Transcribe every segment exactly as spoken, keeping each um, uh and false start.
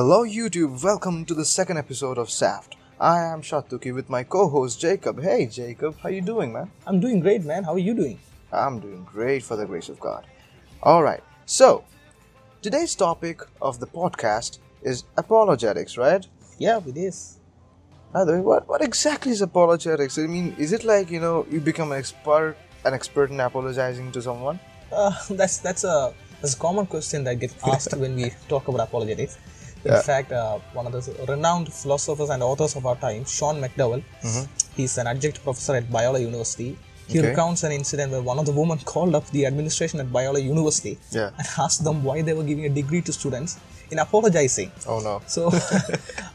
Hello YouTube, welcome to the second episode of SAFT. I am Shatuki with my co-host Jacob. Hey Jacob, how you doing, man? I'm doing great, man. How are you doing? I'm doing great for the grace of God. Alright, so today's topic of the podcast is apologetics, right? Yeah, it is. By the way, what, what exactly is apologetics? I mean, is it like, you know, you become an expert, an expert in apologizing to someone? Uh, that's, that's, a, that's a common question that gets asked when we talk about apologetics. In yeah. fact, uh, one of the renowned philosophers and authors of our time, Sean McDowell, mm-hmm. he's an adjunct professor at Biola University. He okay. recounts an incident where one of the women called up the administration at Biola University yeah. and asked them why they were giving a degree to students in apologizing. Oh no. So,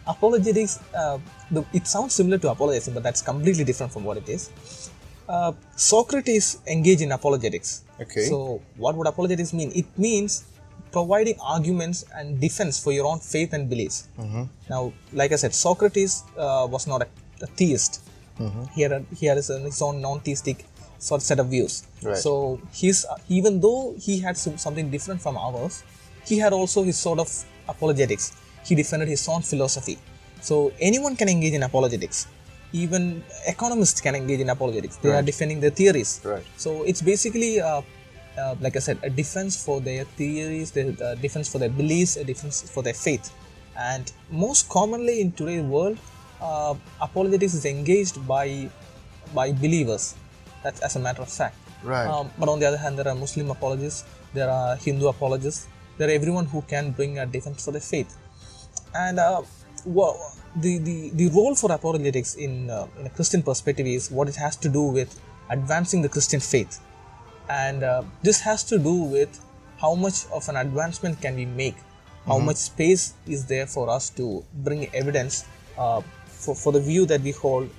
apologetics, uh, the, it sounds similar to apologizing, but that's completely different from what it is. Uh, Socrates engaged in apologetics. Okay. So, what would apologetics mean? It means providing arguments and defense for your own faith and beliefs. Mm-hmm. Now, like I said, Socrates uh, was not a, a theist. Mm-hmm. He had a, he had his, his own non-theistic sort of set of views. Right. So, his even though he had some, something different from ours, he had also his sort of apologetics. He defended his own philosophy. So, anyone can engage in apologetics. Even economists can engage in apologetics. They right. are defending their theories. Right. So, it's basically Uh, Uh, like I said, a defense for their theories, a defense for their beliefs, a defense for their faith. And most commonly in today's world, uh, apologetics is engaged by by believers, that's as a matter of fact. Right. Um, but on the other hand, there are Muslim apologists, there are Hindu apologists, there are everyone who can bring a defense for their faith. And uh, well, the, the, the role for apologetics in, uh, in a Christian perspective is what it has to do with advancing the Christian faith. And uh, this has to do with how much of an advancement can we make, how mm-hmm. much space is there for us to bring evidence uh, for, for the view that we hold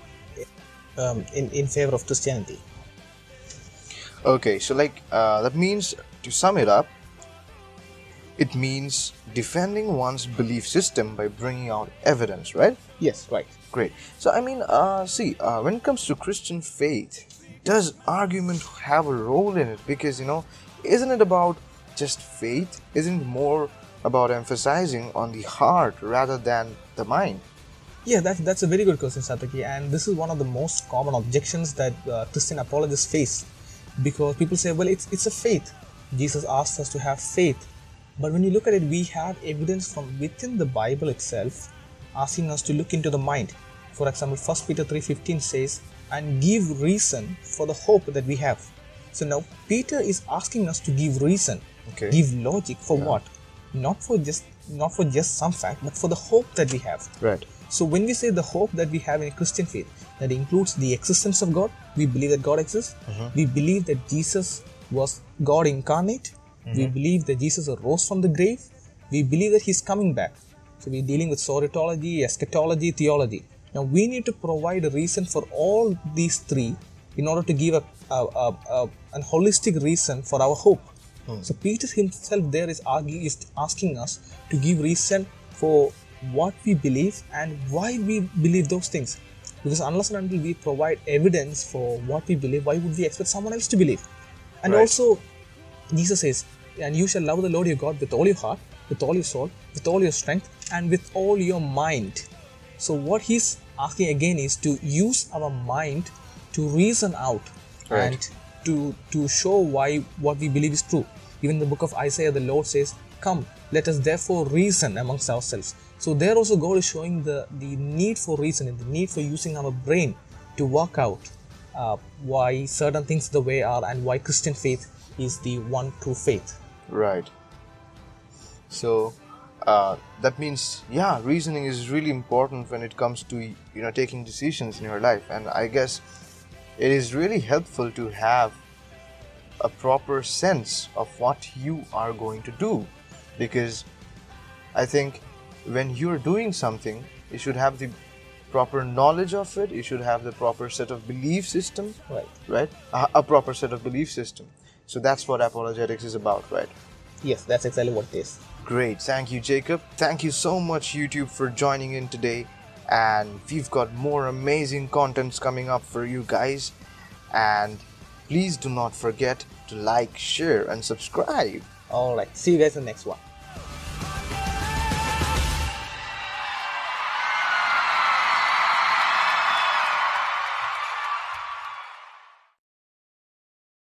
um, in, in favor of Christianity. Okay, so like uh, that means, to sum it up, it means defending one's belief system by bringing out evidence, right? Yes, right. Great. So I mean, uh, see, uh, when it comes to Christian faith, does argument have a role in it? Because, you know, isn't it about just faith? Isn't it more about emphasizing on the heart rather than the mind? Yeah, that, that's a very good question, Shatuki. And this is one of the most common objections that uh, Christian apologists face. Because people say, well, it's, it's a faith. Jesus asked us to have faith. But when you look at it, we have evidence from within the Bible itself asking us to look into the mind. For example, First Peter three fifteen says, and give reason for the hope that we have. So now Peter is asking us to give reason, okay. give logic for yeah. what? Not for just not for just some fact, but for the hope that we have. Right. So when we say the hope that we have in Christian faith, that includes the existence of God. We believe that God exists. Mm-hmm. We believe that Jesus was God incarnate. Mm-hmm. We believe that Jesus arose from the grave. We believe that He's coming back. So we're dealing with soteriology, eschatology, theology. Now, we need to provide a reason for all these three in order to give a, a, a, a an holistic reason for our hope. Hmm. So, Peter himself there is, argue, is asking us to give reason for what we believe and why we believe those things. Because unless and until we provide evidence for what we believe, why would we expect someone else to believe? And right. also, Jesus says, and you shall love the Lord your God with all your heart, with all your soul, with all your strength, and with all your mind. So, what he's asking again is to use our mind to reason out right. and to to show why what we believe is true. Even in the book of Isaiah, the Lord says, come, let us therefore reason amongst ourselves. So, there also God is showing the, the need for reasoning, the need for using our brain to work out uh, why certain things the way are and why Christian faith is the one true faith. Right. So, Uh, that means, yeah, reasoning is really important when it comes to, you know, taking decisions in your life. And I guess it is really helpful to have a proper sense of what you are going to do. Because I think when you're doing something, you should have the proper knowledge of it. You should have the proper set of belief system, right? right? A, a proper set of belief system. So that's what apologetics is about, right? Yes, that's exactly what it is. Great. Thank you, Jacob. Thank you so much, YouTube, for joining in today. And we've got more amazing contents coming up for you guys. And please do not forget to like, share, and subscribe. All right. See you guys in the next one.